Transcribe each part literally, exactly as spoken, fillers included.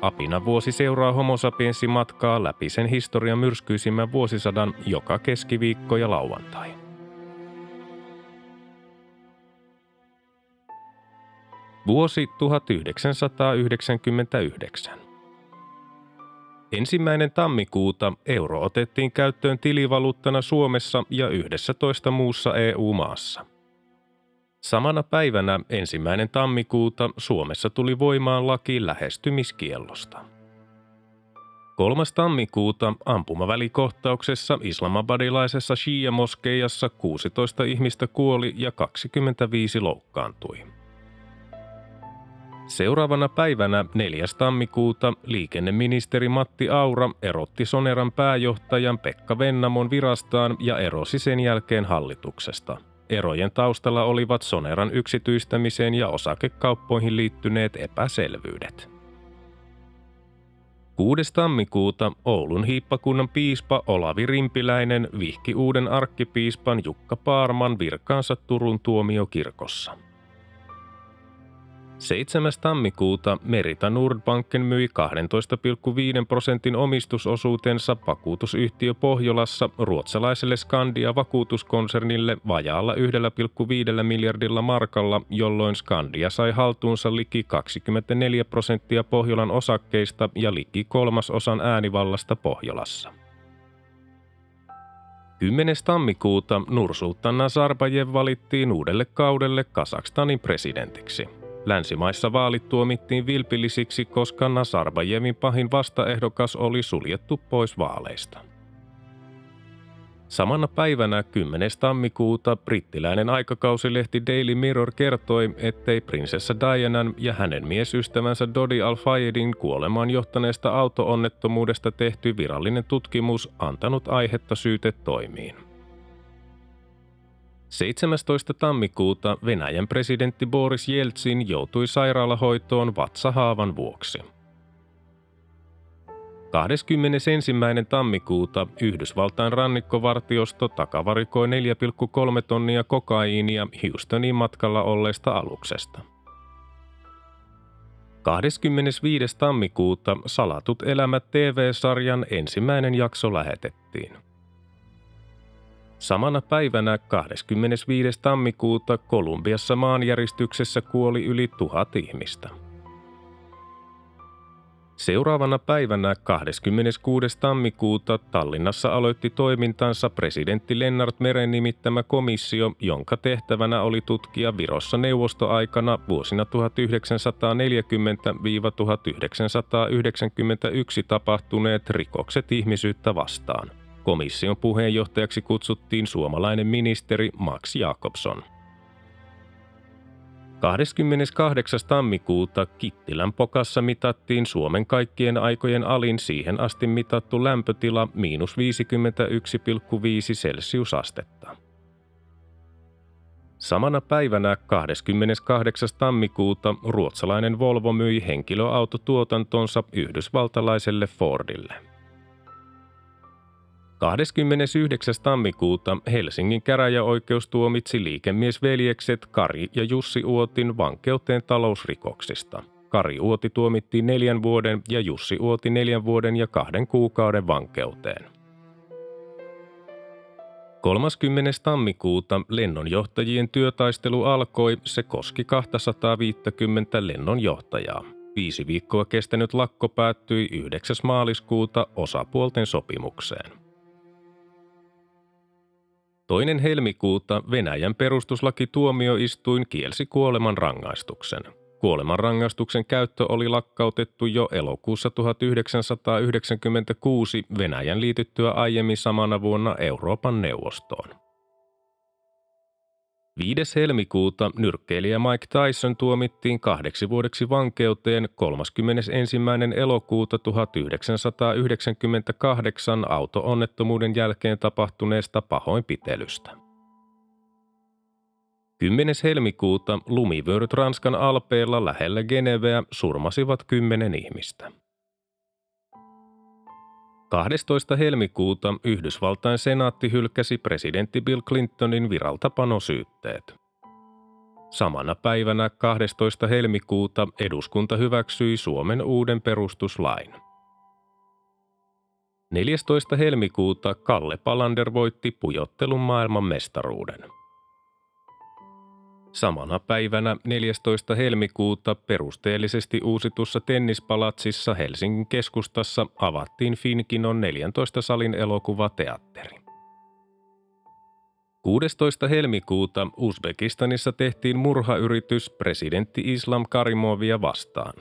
Apinavuosi seuraa homo sapiensin matkaa läpi sen historian myrskyisimmän vuosisadan joka keskiviikko ja lauantai. Vuosi tuhatyhdeksänsataayhdeksänkymmentäyhdeksän. Ensimmäinen tammikuuta euro otettiin käyttöön tilivaluuttana Suomessa ja yhdessätoista muussa E U-maassa. Samana päivänä ensimmäinen tammikuuta Suomessa tuli voimaan laki lähestymiskiellosta. kolmas tammikuuta ampumavälikohtauksessa islamabadilaisessa shiia-moskeijassa kuusitoista ihmistä kuoli ja kaksikymmentäviisi loukkaantui. Seuraavana päivänä neljäs tammikuuta liikenneministeri Matti Aura erotti Soneran pääjohtajan Pekka Vennamon virastaan ja erosi sen jälkeen hallituksesta. Erojen taustalla olivat Soneran yksityistämiseen ja osakekauppoihin liittyneet epäselvyydet. kuudes tammikuuta Oulun hiippakunnan piispa Olavi Rimpiläinen vihki uuden arkkipiispan Jukka Paarman virkaansa Turun tuomiokirkossa. seitsemäs tammikuuta Merita Nordbanken myi kaksitoista pilkku viisi prosentin omistusosuutensa vakuutusyhtiö Pohjolassa ruotsalaiselle Skandia-vakuutuskonsernille vajaalla yksi pilkku viisi miljardilla markalla, jolloin Skandia sai haltuunsa liki kaksikymmentäneljä prosenttia Pohjolan osakkeista ja liki kolmasosan äänivallasta Pohjolassa. kymmenes tammikuuta Nursultan Nazarbajev valittiin uudelle kaudelle Kazakstanin presidentiksi. Länsimaissa vaalit tuomittiin vilpillisiksi, koska Nazarbajevin pahin vastaehdokas oli suljettu pois vaaleista. Samana päivänä kymmenes tammikuuta brittiläinen aikakausilehti Daily Mirror kertoi, ettei prinsessa Dianan ja hänen miesystävänsä Dodi Al-Fayedin kuolemaan johtaneesta auto-onnettomuudesta tehty virallinen tutkimus antanut aihetta syytetoimiin. seitsemästoista tammikuuta Venäjän presidentti Boris Jeltsin joutui sairaalahoitoon vatsahaavan vuoksi. kahdeskymmenesensimmäinen tammikuuta Yhdysvaltain rannikkovartiosto takavarikoi neljä pilkku kolme tonnia kokaiinia Houstoniin matkalla olleesta aluksesta. kahdeskymmenesviides tammikuuta Salatut elämät T V-sarjan ensimmäinen jakso lähetettiin. Samana päivänä kahdeskymmenesviides tammikuuta Kolumbiassa maanjäristyksessä kuoli yli tuhat ihmistä. Seuraavana päivänä kahdeskymmeneskuudes tammikuuta Tallinnassa aloitti toimintansa presidentti Lennart Meren nimittämä komissio, jonka tehtävänä oli tutkia Virossa neuvostoaikana vuosina tuhatyhdeksänsataaneljäkymmentä–tuhatyhdeksänsataayhdeksänkymmentäyksi tapahtuneet rikokset ihmisyyttä vastaan. Komission puheenjohtajaksi kutsuttiin suomalainen ministeri Max Jakobson. kahdeskymmeneskahdeksas tammikuuta Kittilän Pokassa mitattiin Suomen kaikkien aikojen alin siihen asti mitattu lämpötila miinus viisikymmentäyksi pilkku viisi celsiusastetta. Samana päivänä kahdeskymmeneskahdeksas tammikuuta ruotsalainen Volvo myi henkilöautotuotantonsa yhdysvaltalaiselle Fordille. kahdeskymmenesyhdeksäs tammikuuta Helsingin käräjäoikeus tuomitsi liikemiesveljekset Kari ja Jussi Uotin vankeuteen talousrikoksista. Kari Uoti tuomittiin neljän vuoden ja Jussi Uoti neljän vuoden ja kahden kuukauden vankeuteen. kolmaskymmenes tammikuuta lennonjohtajien työtaistelu alkoi, se koski kaksisataaviisikymmentä lennonjohtajaa. Viisi viikkoa kestänyt lakko päättyi yhdeksäs maaliskuuta osapuolten sopimukseen. Toinen helmikuuta Venäjän perustuslakituomioistuin kielsi kuolemanrangaistuksen. Kuolemanrangaistuksen käyttö oli lakkautettu jo elokuussa tuhatyhdeksänsataayhdeksänkymmentäkuusi Venäjän liityttyä aiemmin samana vuonna Euroopan neuvostoon. viides helmikuuta nyrkkeilijä Mike Tyson tuomittiin kahdeksi vuodeksi vankeuteen kolmaskymmenesensimmäinen elokuuta tuhatyhdeksänsataayhdeksänkymmentäkahdeksan auto-onnettomuuden jälkeen tapahtuneesta pahoinpitelystä. kymmenes helmikuuta lumivyöryt Ranskan Alpeilla lähellä Geneveä surmasivat kymmenen ihmistä. kahdestoista helmikuuta Yhdysvaltain senaatti hylkäsi presidentti Bill Clintonin viraltapanosyytteet. Samana päivänä kahdestoista helmikuuta eduskunta hyväksyi Suomen uuden perustuslain. neljästoista helmikuuta Kalle Palander voitti pujottelun maailmanmestaruuden. Samana päivänä neljästoista helmikuuta perusteellisesti uusitussa tennispalatsissa Helsingin keskustassa avattiin Finkinon neljäntoista salin elokuvateatteri. kuudestoista helmikuuta Uzbekistanissa tehtiin murhayritys presidentti Islam Karimovia vastaan.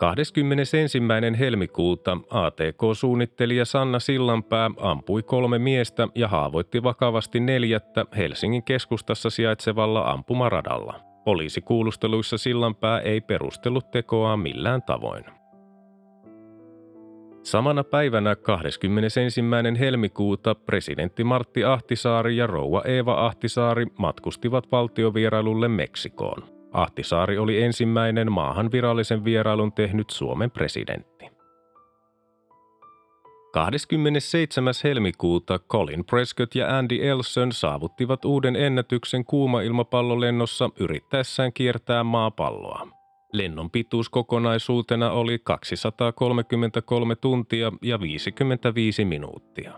kahdeskymmenesensimmäinen helmikuuta A T K-suunnittelija Sanna Sillanpää ampui kolme miestä ja haavoitti vakavasti neljättä Helsingin keskustassa sijaitsevalla ampumaradalla. Poliisikuulusteluissa Sillanpää ei perustellut tekoa millään tavoin. Samana päivänä kahdeskymmenesensimmäinen helmikuuta presidentti Martti Ahtisaari ja rouva Eeva Ahtisaari matkustivat valtiovierailulle Meksikoon. Ahtisaari oli ensimmäinen maahan virallisen vierailun tehnyt Suomen presidentti. kahdeskymmenesseitsemäs helmikuuta Colin Prescott ja Andy Elson saavuttivat uuden ennätyksen kuuma-ilmapallolennossa yrittäessään kiertää maapalloa. Lennon pituus kokonaisuutena oli kaksisataakolmekymmentäkolme tuntia ja viisikymmentäviisi minuuttia.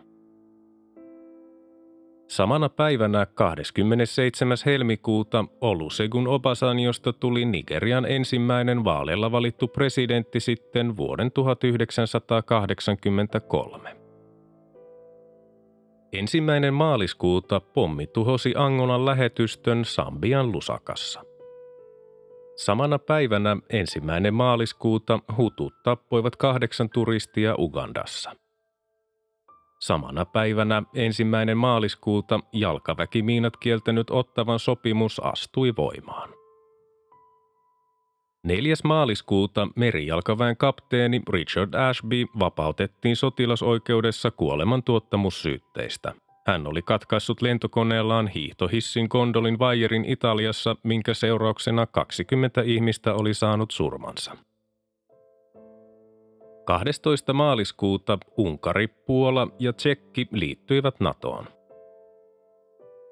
Samana päivänä kahdeskymmenesseitsemäs helmikuuta Olusegun Obasanjosta tuli Nigerian ensimmäinen vaaleilla valittu presidentti sitten vuoden tuhatyhdeksänsataakahdeksankymmentäkolme. Ensimmäinen maaliskuuta pommi tuhosi Angolan lähetystön Sambian Lusakassa. Samana päivänä ensimmäinen maaliskuuta hutut tappoivat kahdeksan turistia Ugandassa. Samana päivänä ensimmäinen maaliskuuta jalkaväkimiinat kieltänyt Ottawan sopimus astui voimaan. neljäs maaliskuuta merijalkaväen kapteeni Richard Ashby vapautettiin sotilasoikeudessa kuolemantuottamussyytteistä. Hän oli katkaissut lentokoneellaan hiihtohissin gondolin vaijerin Italiassa, minkä seurauksena kaksikymmentä ihmistä oli saanut surmansa. kahdestoista maaliskuuta Unkari, Puola ja Tsekki liittyivät NATOon.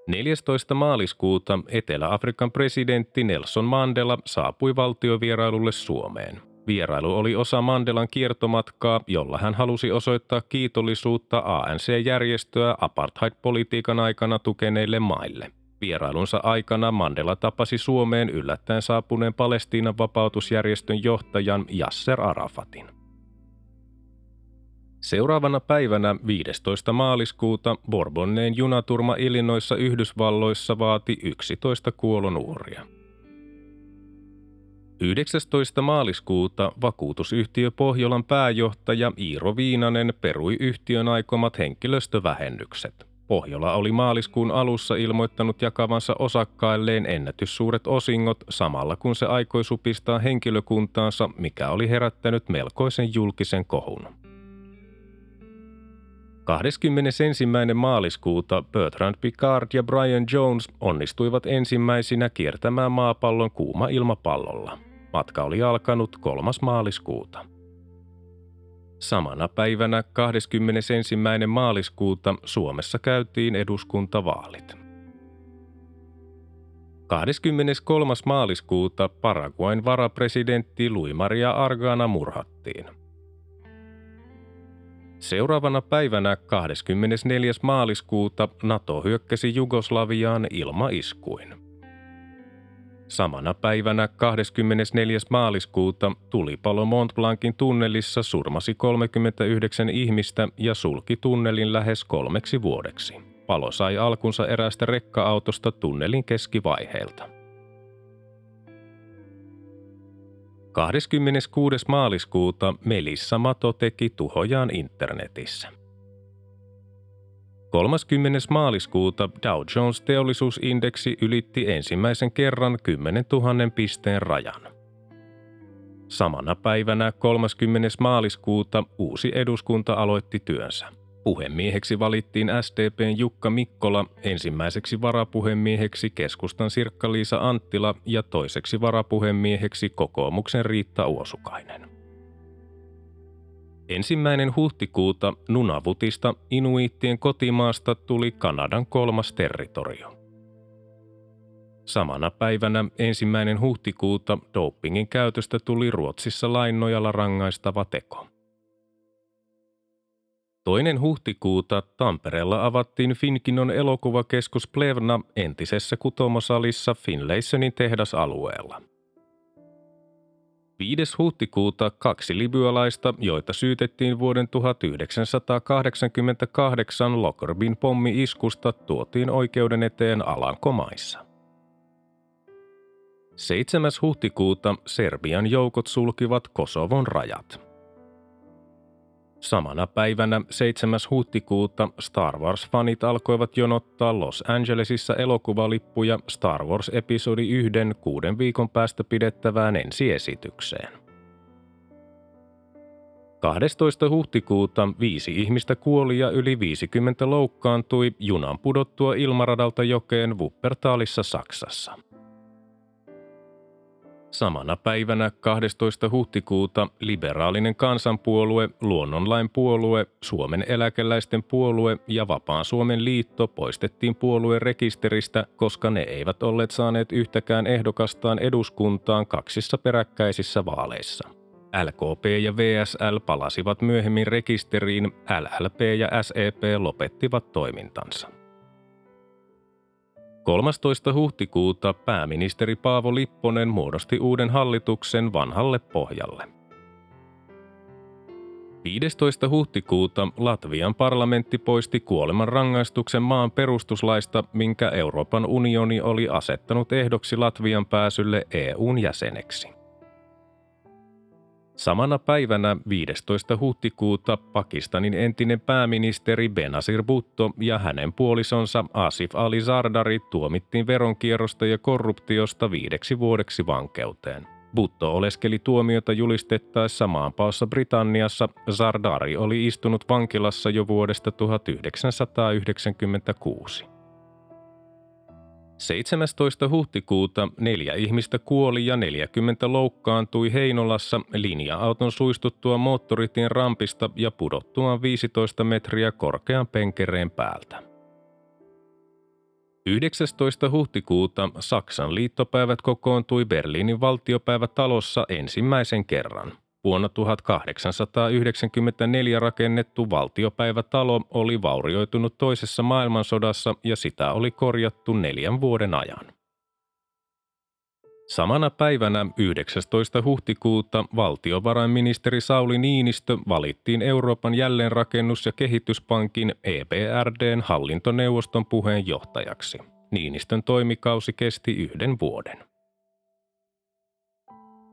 neljästoista maaliskuuta Etelä-Afrikan presidentti Nelson Mandela saapui valtiovierailulle Suomeen. Vierailu oli osa Mandelan kiertomatkaa, jolla hän halusi osoittaa kiitollisuutta A N C-järjestöä apartheid-politiikan aikana tukeneille maille. Vierailunsa aikana Mandela tapasi Suomeen yllättäen saapuneen Palestiinan vapautusjärjestön johtajan Yasser Arafatin. Seuraavana päivänä viidestoista maaliskuuta Bourbonneen junaturma Illinoissa Yhdysvalloissa vaati yksitoista kuolonuhria. yhdeksästoista maaliskuuta vakuutusyhtiö Pohjolan pääjohtaja Iiro Viinanen perui yhtiön aikomat henkilöstövähennykset. Pohjola oli maaliskuun alussa ilmoittanut jakavansa osakkailleen ennätyssuuret osingot samalla kun se aikoi supistaa henkilökuntaansa, mikä oli herättänyt melkoisen julkisen kohun. kahdeskymmenesensimmäinen maaliskuuta Bertrand Piccard ja Brian Jones onnistuivat ensimmäisinä kiertämään maapallon kuuma-ilmapallolla. Matka oli alkanut kolmas maaliskuuta. Samana päivänä kahdeskymmenesensimmäinen maaliskuuta Suomessa käytiin eduskuntavaalit. kahdeskymmeneskolmas maaliskuuta Paraguayn varapresidentti Luis Maria Argaña murhattiin. Seuraavana päivänä kahdeskymmenesneljäs maaliskuuta NATO hyökkäsi Jugoslaviaan ilmaiskuin. Samana päivänä kahdeskymmenesneljäs maaliskuuta tulipalo Mont Blancin tunnelissa surmasi kolmekymmentäyhdeksän ihmistä ja sulki tunnelin lähes kolmeksi vuodeksi. Palo sai alkunsa eräästä rekka-autosta tunnelin keskivaiheelta. kahdeskymmeneskuudes maaliskuuta Melissa Mato teki tuhojaan internetissä. kolmaskymmenes maaliskuuta Dow Jones teollisuusindeksi ylitti ensimmäisen kerran kymmenentuhannen pisteen rajan. Samana päivänä kolmaskymmenes maaliskuuta uusi eduskunta aloitti työnsä. Puhemieheksi valittiin S D P:n Jukka Mikkola, ensimmäiseksi varapuhemieheksi keskustan Sirkka-Liisa Anttila ja toiseksi varapuhemieheksi kokoomuksen Riitta Uosukainen. Ensimmäinen huhtikuuta Nunavutista, inuiittien kotimaasta, tuli Kanadan kolmas territorio. Samana päivänä ensimmäinen huhtikuuta dopingin käytöstä tuli Ruotsissa lain nojalla rangaistava teko. Toinen huhtikuuta Tampereella avattiin Finkinon elokuvakeskus Plevna entisessä kutomosalissa Finlaysonin tehdasalueella. viides huhtikuuta kaksi libyalaista, joita syytettiin vuoden tuhatyhdeksänsataakahdeksankymmentäkahdeksan Lockerbin pommi-iskusta, tuotiin oikeuden eteen Alankomaissa. seitsemäs huhtikuuta Serbian joukot sulkivat Kosovon rajat. Samana päivänä seitsemäs huhtikuuta Star Wars-fanit alkoivat jonottaa Los Angelesissa elokuvalippuja Star Wars episodi yksi kuuden viikon päästä pidettävään ensiesitykseen. kahdestoista huhtikuuta viisi ihmistä kuoli ja yli viisikymmentä loukkaantui junan pudottua ilmaradalta jokeen Wuppertalissa Saksassa. Samana päivänä kahdestoista huhtikuuta liberaalinen kansanpuolue, luonnonlain puolue, Suomen eläkeläisten puolue ja Vapaan Suomen liitto poistettiin puoluerekisteristä, koska ne eivät olleet saaneet yhtäkään ehdokastaan eduskuntaan kaksissa peräkkäisissä vaaleissa. L K P ja V S L palasivat myöhemmin rekisteriin, L L P ja S E P lopettivat toimintansa. kolmastoista huhtikuuta pääministeri Paavo Lipponen muodosti uuden hallituksen vanhalle pohjalle. viidestoista huhtikuuta Latvian parlamentti poisti kuolemanrangaistuksen maan perustuslaista, minkä Euroopan unioni oli asettanut ehdoksi Latvian pääsylle E U:n jäseneksi. Samana päivänä viidestoista huhtikuuta Pakistanin entinen pääministeri Benazir Bhutto ja hänen puolisonsa Asif Ali Zardari tuomittiin veronkierrosta ja korruptiosta viideksi vuodeksi vankeuteen. Bhutto oleskeli tuomiota julistettaessa maanpaossa Britanniassa, Zardari oli istunut vankilassa jo vuodesta tuhatyhdeksänsataayhdeksänkymmentäkuusi. seitsemästoista huhtikuuta neljä ihmistä kuoli ja neljäkymmentä loukkaantui Heinolassa linja-auton suistuttua moottoritien rampista ja pudottuaan viisitoista metriä korkean penkereen päältä. yhdeksästoista huhtikuuta Saksan liittopäivät kokoontui Berliinin valtiopäivätalossa ensimmäisen kerran. Vuonna tuhatkahdeksansataayhdeksänkymmentäneljä rakennettu valtiopäivätalo oli vaurioitunut toisessa maailmansodassa ja sitä oli korjattu neljän vuoden ajan. Samana päivänä yhdeksästoista huhtikuuta valtiovarainministeri Sauli Niinistö valittiin Euroopan jälleenrakennus- ja kehityspankin E B R D:n hallintoneuvoston puheenjohtajaksi. Niinistön toimikausi kesti yhden vuoden.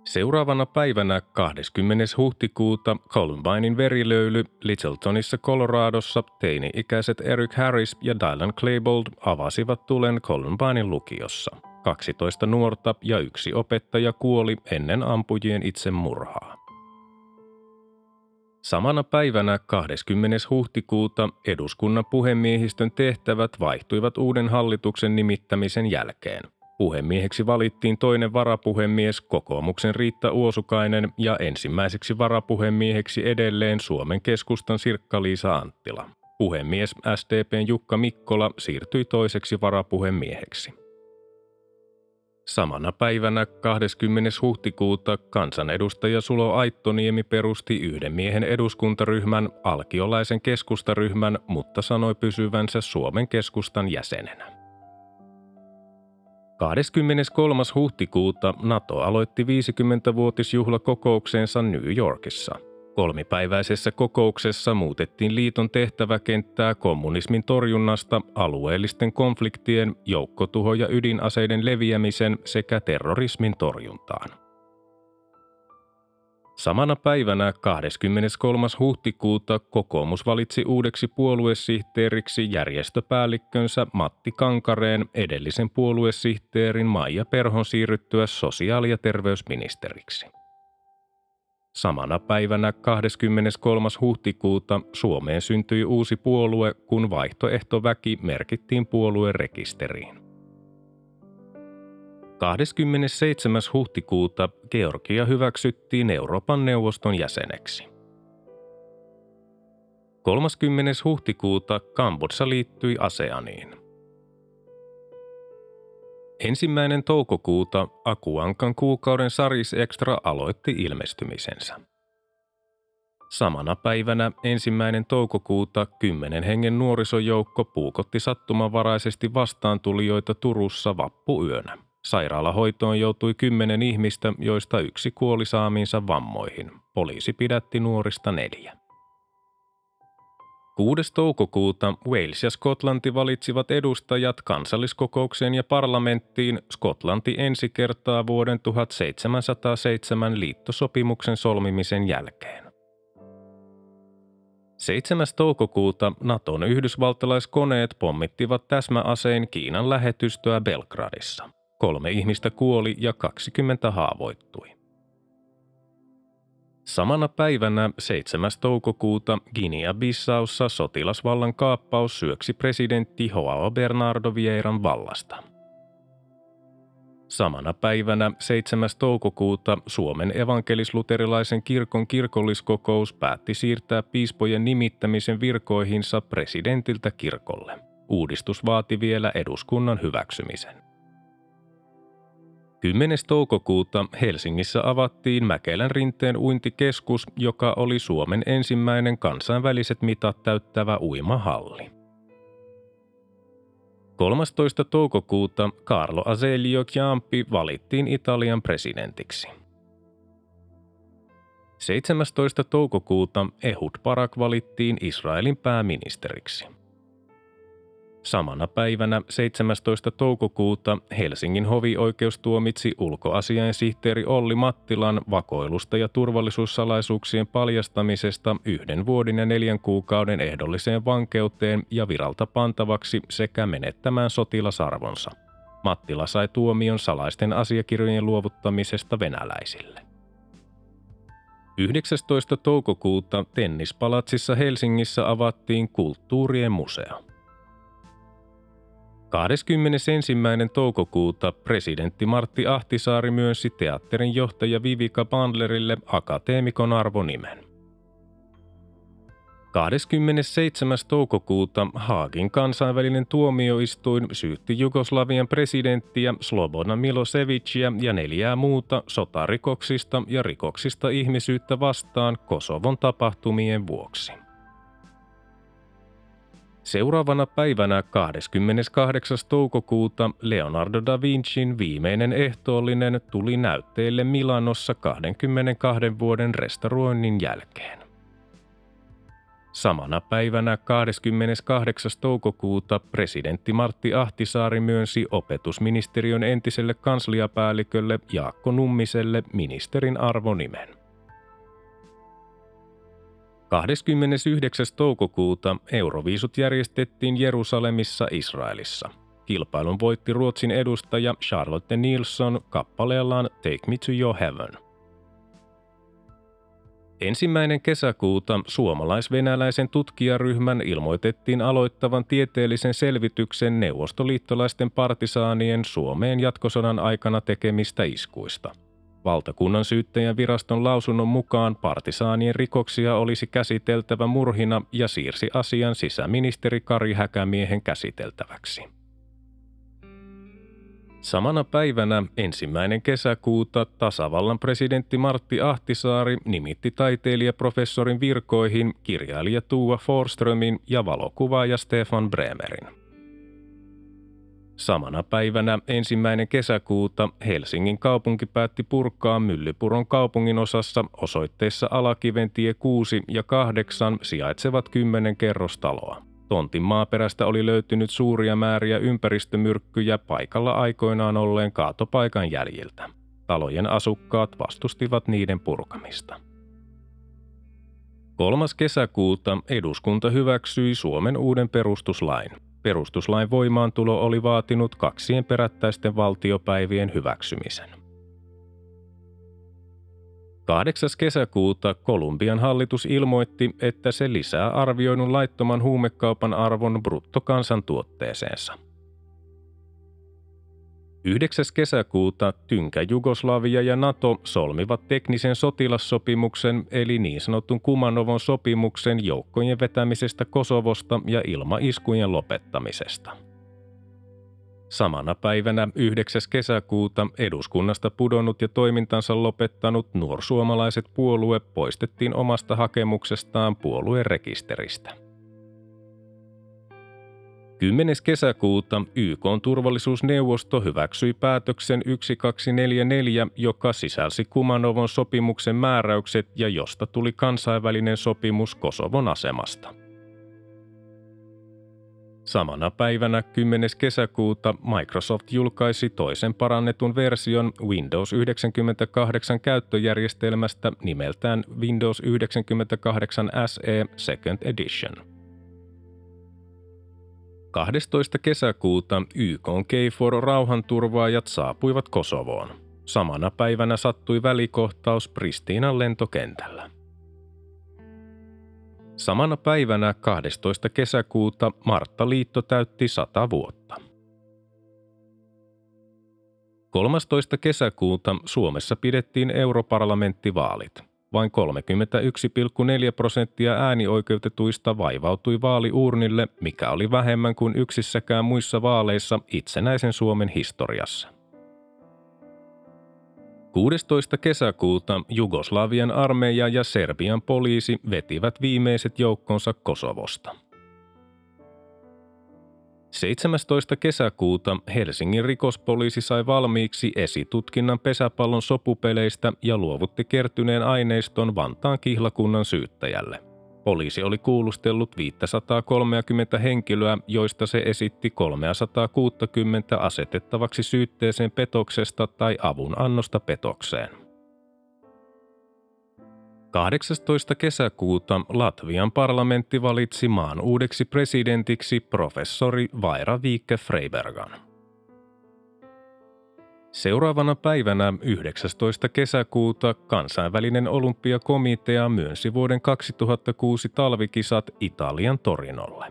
Seuraavana päivänä kahdeskymmenes huhtikuuta Columbinein verilöyly Littletonissa Coloradossa teini-ikäiset Eric Harris ja Dylan Klebold avasivat tulen Columbinein lukiossa. kaksitoista nuorta ja yksi opettaja kuoli ennen ampujien itsemurhaa. Samana päivänä kahdeskymmenes huhtikuuta eduskunnan puhemiehistön tehtävät vaihtuivat uuden hallituksen nimittämisen jälkeen. Puhemieheksi valittiin toinen varapuhemies kokoomuksen Riitta Uosukainen ja ensimmäiseksi varapuhemieheksi edelleen Suomen keskustan Sirkka-Liisa Anttila. Puhemies S D P:n Jukka Mikkola siirtyi toiseksi varapuhemieheksi. Samana päivänä kahdeskymmenes huhtikuuta kansanedustaja Sulo Aittoniemi perusti yhden miehen eduskuntaryhmän, alkiolaisen keskustaryhmän, mutta sanoi pysyvänsä Suomen keskustan jäsenenä. kahdeskymmeneskolmas huhtikuuta NATO aloitti viisikymmenvuotisjuhlakokoukseensa New Yorkissa. Kolmipäiväisessä kokouksessa muutettiin liiton tehtäväkenttää kommunismin torjunnasta, alueellisten konfliktien, joukkotuho- ja ydinaseiden leviämisen sekä terrorismin torjuntaan. Samana päivänä kahdeskymmeneskolmas huhtikuuta kokoomus valitsi uudeksi puoluesihteeriksi järjestöpäällikkönsä Matti Kankareen edellisen puoluesihteerin Maija Perhon siirryttyä sosiaali- ja terveysministeriksi. Samana päivänä kahdeskymmeneskolmas huhtikuuta Suomeen syntyi uusi puolue, kun vaihtoehtoväki merkittiin puoluerekisteriin. kahdeskymmenesseitsemäs huhtikuuta Georgia hyväksyttiin Euroopan neuvoston jäseneksi. kolmaskymmenes huhtikuuta Kambodža liittyi ASEANiin. Ensimmäinen toukokuuta Akuankan kuukauden Saris Extra aloitti ilmestymisensä. Samana päivänä ensimmäinen toukokuuta kymmenen hengen nuorisojoukko puukotti sattumanvaraisesti vastaantulijoita Turussa vappuyönä. Sairaalahoitoon joutui kymmenen ihmistä, joista yksi kuoli saamiinsa vammoihin. Poliisi pidätti nuorista neljä. kuudes toukokuuta Wales ja Skotlanti valitsivat edustajat kansalliskokoukseen ja parlamenttiin. Skotlanti ensi kertaa vuoden tuhatseitsemänsataaseitsemän liittosopimuksen solmimisen jälkeen. seitsemäs toukokuuta Naton yhdysvaltalaiskoneet pommittivat täsmäasein Kiinan lähetystöä Belgradissa. Kolme ihmistä kuoli ja kaksikymmentä haavoittui. Samana päivänä seitsemäs toukokuuta Guinea-Bissaussa sotilasvallan kaappaus syöksi presidentti João Bernardo Vieiran vallasta. Samana päivänä seitsemäs toukokuuta Suomen evankelisluterilaisen kirkon kirkolliskokous päätti siirtää piispojen nimittämisen virkoihinsa presidentiltä kirkolle. Uudistus vaati vielä eduskunnan hyväksymisen. kymmenes toukokuuta Helsingissä avattiin Mäkelän rinteen uintikeskus, joka oli Suomen ensimmäinen kansainväliset mitat täyttävä uimahalli. kolmastoista toukokuuta Carlo Azeglio Ciampi valittiin Italian presidentiksi. seitsemästoista toukokuuta Ehud Barak valittiin Israelin pääministeriksi. Samana päivänä seitsemästoista toukokuuta Helsingin hovioikeus tuomitsi ulkoasiainsihteeri Olli Mattilan vakoilusta ja turvallisuussalaisuuksien paljastamisesta yhden vuoden ja neljän kuukauden ehdolliseen vankeuteen ja viralta pantavaksi sekä menettämään sotilasarvonsa. Mattila sai tuomion salaisten asiakirjojen luovuttamisesta venäläisille. yhdeksästoista toukokuuta Tennispalatsissa Helsingissä avattiin kulttuurien museo. kahdeskymmenesensimmäinen toukokuuta presidentti Martti Ahtisaari myönsi teatterin johtaja Vivica Bandlerille akateemikon arvonimen. kahdeskymmenesseitsemäs toukokuuta Haagin kansainvälinen tuomioistuin syytti Jugoslavian presidenttiä Slobodan Milosevicia ja neljää muuta sotarikoksista ja rikoksista ihmisyyttä vastaan Kosovon tapahtumien vuoksi. Seuraavana päivänä kahdeskymmeneskahdeksas toukokuuta Leonardo da Vincin viimeinen ehtoollinen tuli näytteille Milanossa kaksikymmentäkaksi vuoden restauroinnin jälkeen. Samana päivänä kahdeskymmeneskahdeksas toukokuuta presidentti Martti Ahtisaari myönsi opetusministeriön entiselle kansliapäällikölle Jaakko Nummiselle ministerin arvonimen. kahdeskymmenesyhdeksäs toukokuuta Euroviisut järjestettiin Jerusalemissa, Israelissa. Kilpailun voitti Ruotsin edustaja Charlotte Nilsson kappaleellaan Take Me to Your Heaven. Ensimmäinen kesäkuuta suomalais-venäläisen tutkijaryhmän ilmoitettiin aloittavan tieteellisen selvityksen neuvostoliittolaisten partisaanien Suomeen jatkosodan aikana tekemistä iskuista. Valtakunnan syyttäjän viraston lausunnon mukaan partisaanien rikoksia olisi käsiteltävä murhina ja siirsi asian sisäministeri Kari Häkämiehen käsiteltäväksi. Samana päivänä ensimmäinen kesäkuuta tasavallan presidentti Martti Ahtisaari nimitti taiteilijaprofessorin virkoihin kirjailija Tuva Forsströmin ja valokuvaaja Stefan Bremerin. Samana päivänä ensimmäinen kesäkuuta Helsingin kaupunki päätti purkaa Myllypuron kaupungin osassa osoitteessa Alakiventie kuusi ja kahdeksan sijaitsevat kymmenen kerrostaloa. Tontin maaperästä oli löytynyt suuria määriä ympäristömyrkkyjä paikalla aikoinaan olleen kaatopaikan jäljiltä. Talojen asukkaat vastustivat niiden purkamista. kolmas kesäkuuta eduskunta hyväksyi Suomen uuden perustuslain. Perustuslain voimaantulo oli vaatinut kaksien perättäisten valtiopäivien hyväksymisen. kahdeksas kesäkuuta Kolumbian hallitus ilmoitti, että se lisää arvioidun laittoman huumekaupan arvon bruttokansantuotteeseensa. yhdeksäs kesäkuuta Tynkä Jugoslavia ja NATO solmivat teknisen sotilassopimuksen eli niin sanotun Kumanovon sopimuksen joukkojen vetämisestä Kosovosta ja ilmaiskujen lopettamisesta. Samana päivänä yhdeksäs kesäkuuta eduskunnasta pudonnut ja toimintansa lopettanut Nuorsuomalaiset puolue poistettiin omasta hakemuksestaan puoluerekisteristä. kymmenes kesäkuuta Y K:n turvallisuusneuvosto hyväksyi päätöksen yksi kaksi neljä neljä, joka sisälsi Kumanovon sopimuksen määräykset ja josta tuli kansainvälinen sopimus Kosovon asemasta. Samana päivänä kymmenes kesäkuuta Microsoft julkaisi toisen parannetun version Windows yhdeksänkymmentäkahdeksan käyttöjärjestelmästä nimeltään Windows yhdeksänkymmentäkahdeksan S E Second Edition. kahdestoista kesäkuuta Y K:n KFOR rauhanturvaajat saapuivat Kosovoon. Samana päivänä sattui välikohtaus Pristinan lentokentällä. Samana päivänä kahdestoista kesäkuuta Marttaliitto täytti sata vuotta. kolmastoista kesäkuuta Suomessa pidettiin europarlamenttivaalit. Vain kolmekymmentäyksi pilkku neljä prosenttia äänioikeutetuista vaivautui vaaliuurnille, mikä oli vähemmän kuin yksissäkään muissa vaaleissa itsenäisen Suomen historiassa. kuudestoista kesäkuuta Jugoslavian armeija ja Serbian poliisi vetivät viimeiset joukkonsa Kosovosta. seitsemästoista kesäkuuta Helsingin rikospoliisi sai valmiiksi esitutkinnan pesäpallon sopupeleistä ja luovutti kertyneen aineiston Vantaan kihlakunnan syyttäjälle. Poliisi oli kuulustellut viisisataakolmekymmentä henkilöä, joista se esitti kolmesataakuusikymmentä asetettavaksi syytteeseen petoksesta tai avun annosta petokseen. kahdeksastoista kesäkuuta Latvian parlamentti valitsi maan uudeksi presidentiksi professori Vaira Viikke-Freibergan. Seuraavana päivänä yhdeksästoista kesäkuuta kansainvälinen olympiakomitea myönsi vuoden kaksituhattakuusi talvikisat Italian Torinolle.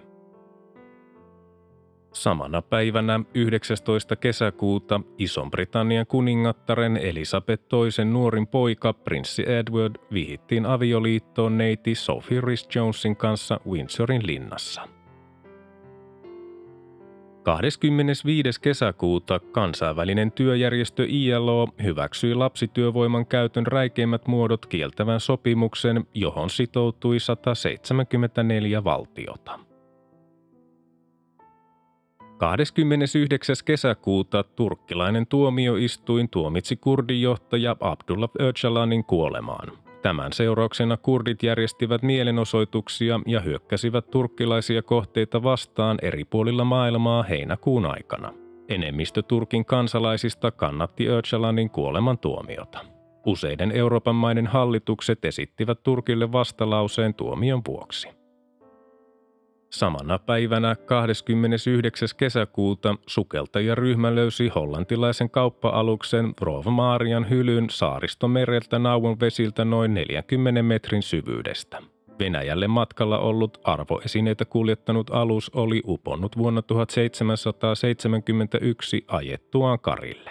Samana päivänä yhdeksästoista kesäkuuta Ison-Britannian kuningattaren Elisabeth toisen nuorin poika prinssi Edward vihittiin avioliittoon neiti Sophie Rhys-Jonesin kanssa Windsorin linnassa. kahdeskymmenesviides kesäkuuta kansainvälinen työjärjestö I L O hyväksyi lapsityövoiman käytön räikeimmät muodot kieltävän sopimuksen, johon sitoutui sataseitsemänkymmentäneljä valtiota. kahdeskymmenesyhdeksäs kesäkuuta turkkilainen tuomioistuin tuomitsi kurdijohtaja Abdullah Öcalanin kuolemaan. Tämän seurauksena kurdit järjestivät mielenosoituksia ja hyökkäsivät turkkilaisia kohteita vastaan eri puolilla maailmaa heinäkuun aikana. Enemmistö Turkin kansalaisista kannatti Öcalanin kuolemantuomiota. Useiden Euroopan maiden hallitukset esittivät Turkille vastalauseen tuomion vuoksi. Samana päivänä kahdeskymmenesyhdeksäs kesäkuuta sukeltajaryhmä löysi hollantilaisen kauppa-aluksen Rove Marian hylyn saaristomereltä Nauvon vesiltä noin neljänkymmenen metrin syvyydestä. Venäjälle matkalla ollut arvoesineitä kuljettanut alus oli uponnut vuonna tuhatseitsemänsataaseitsemänkymmentäyksi ajettuaan karille.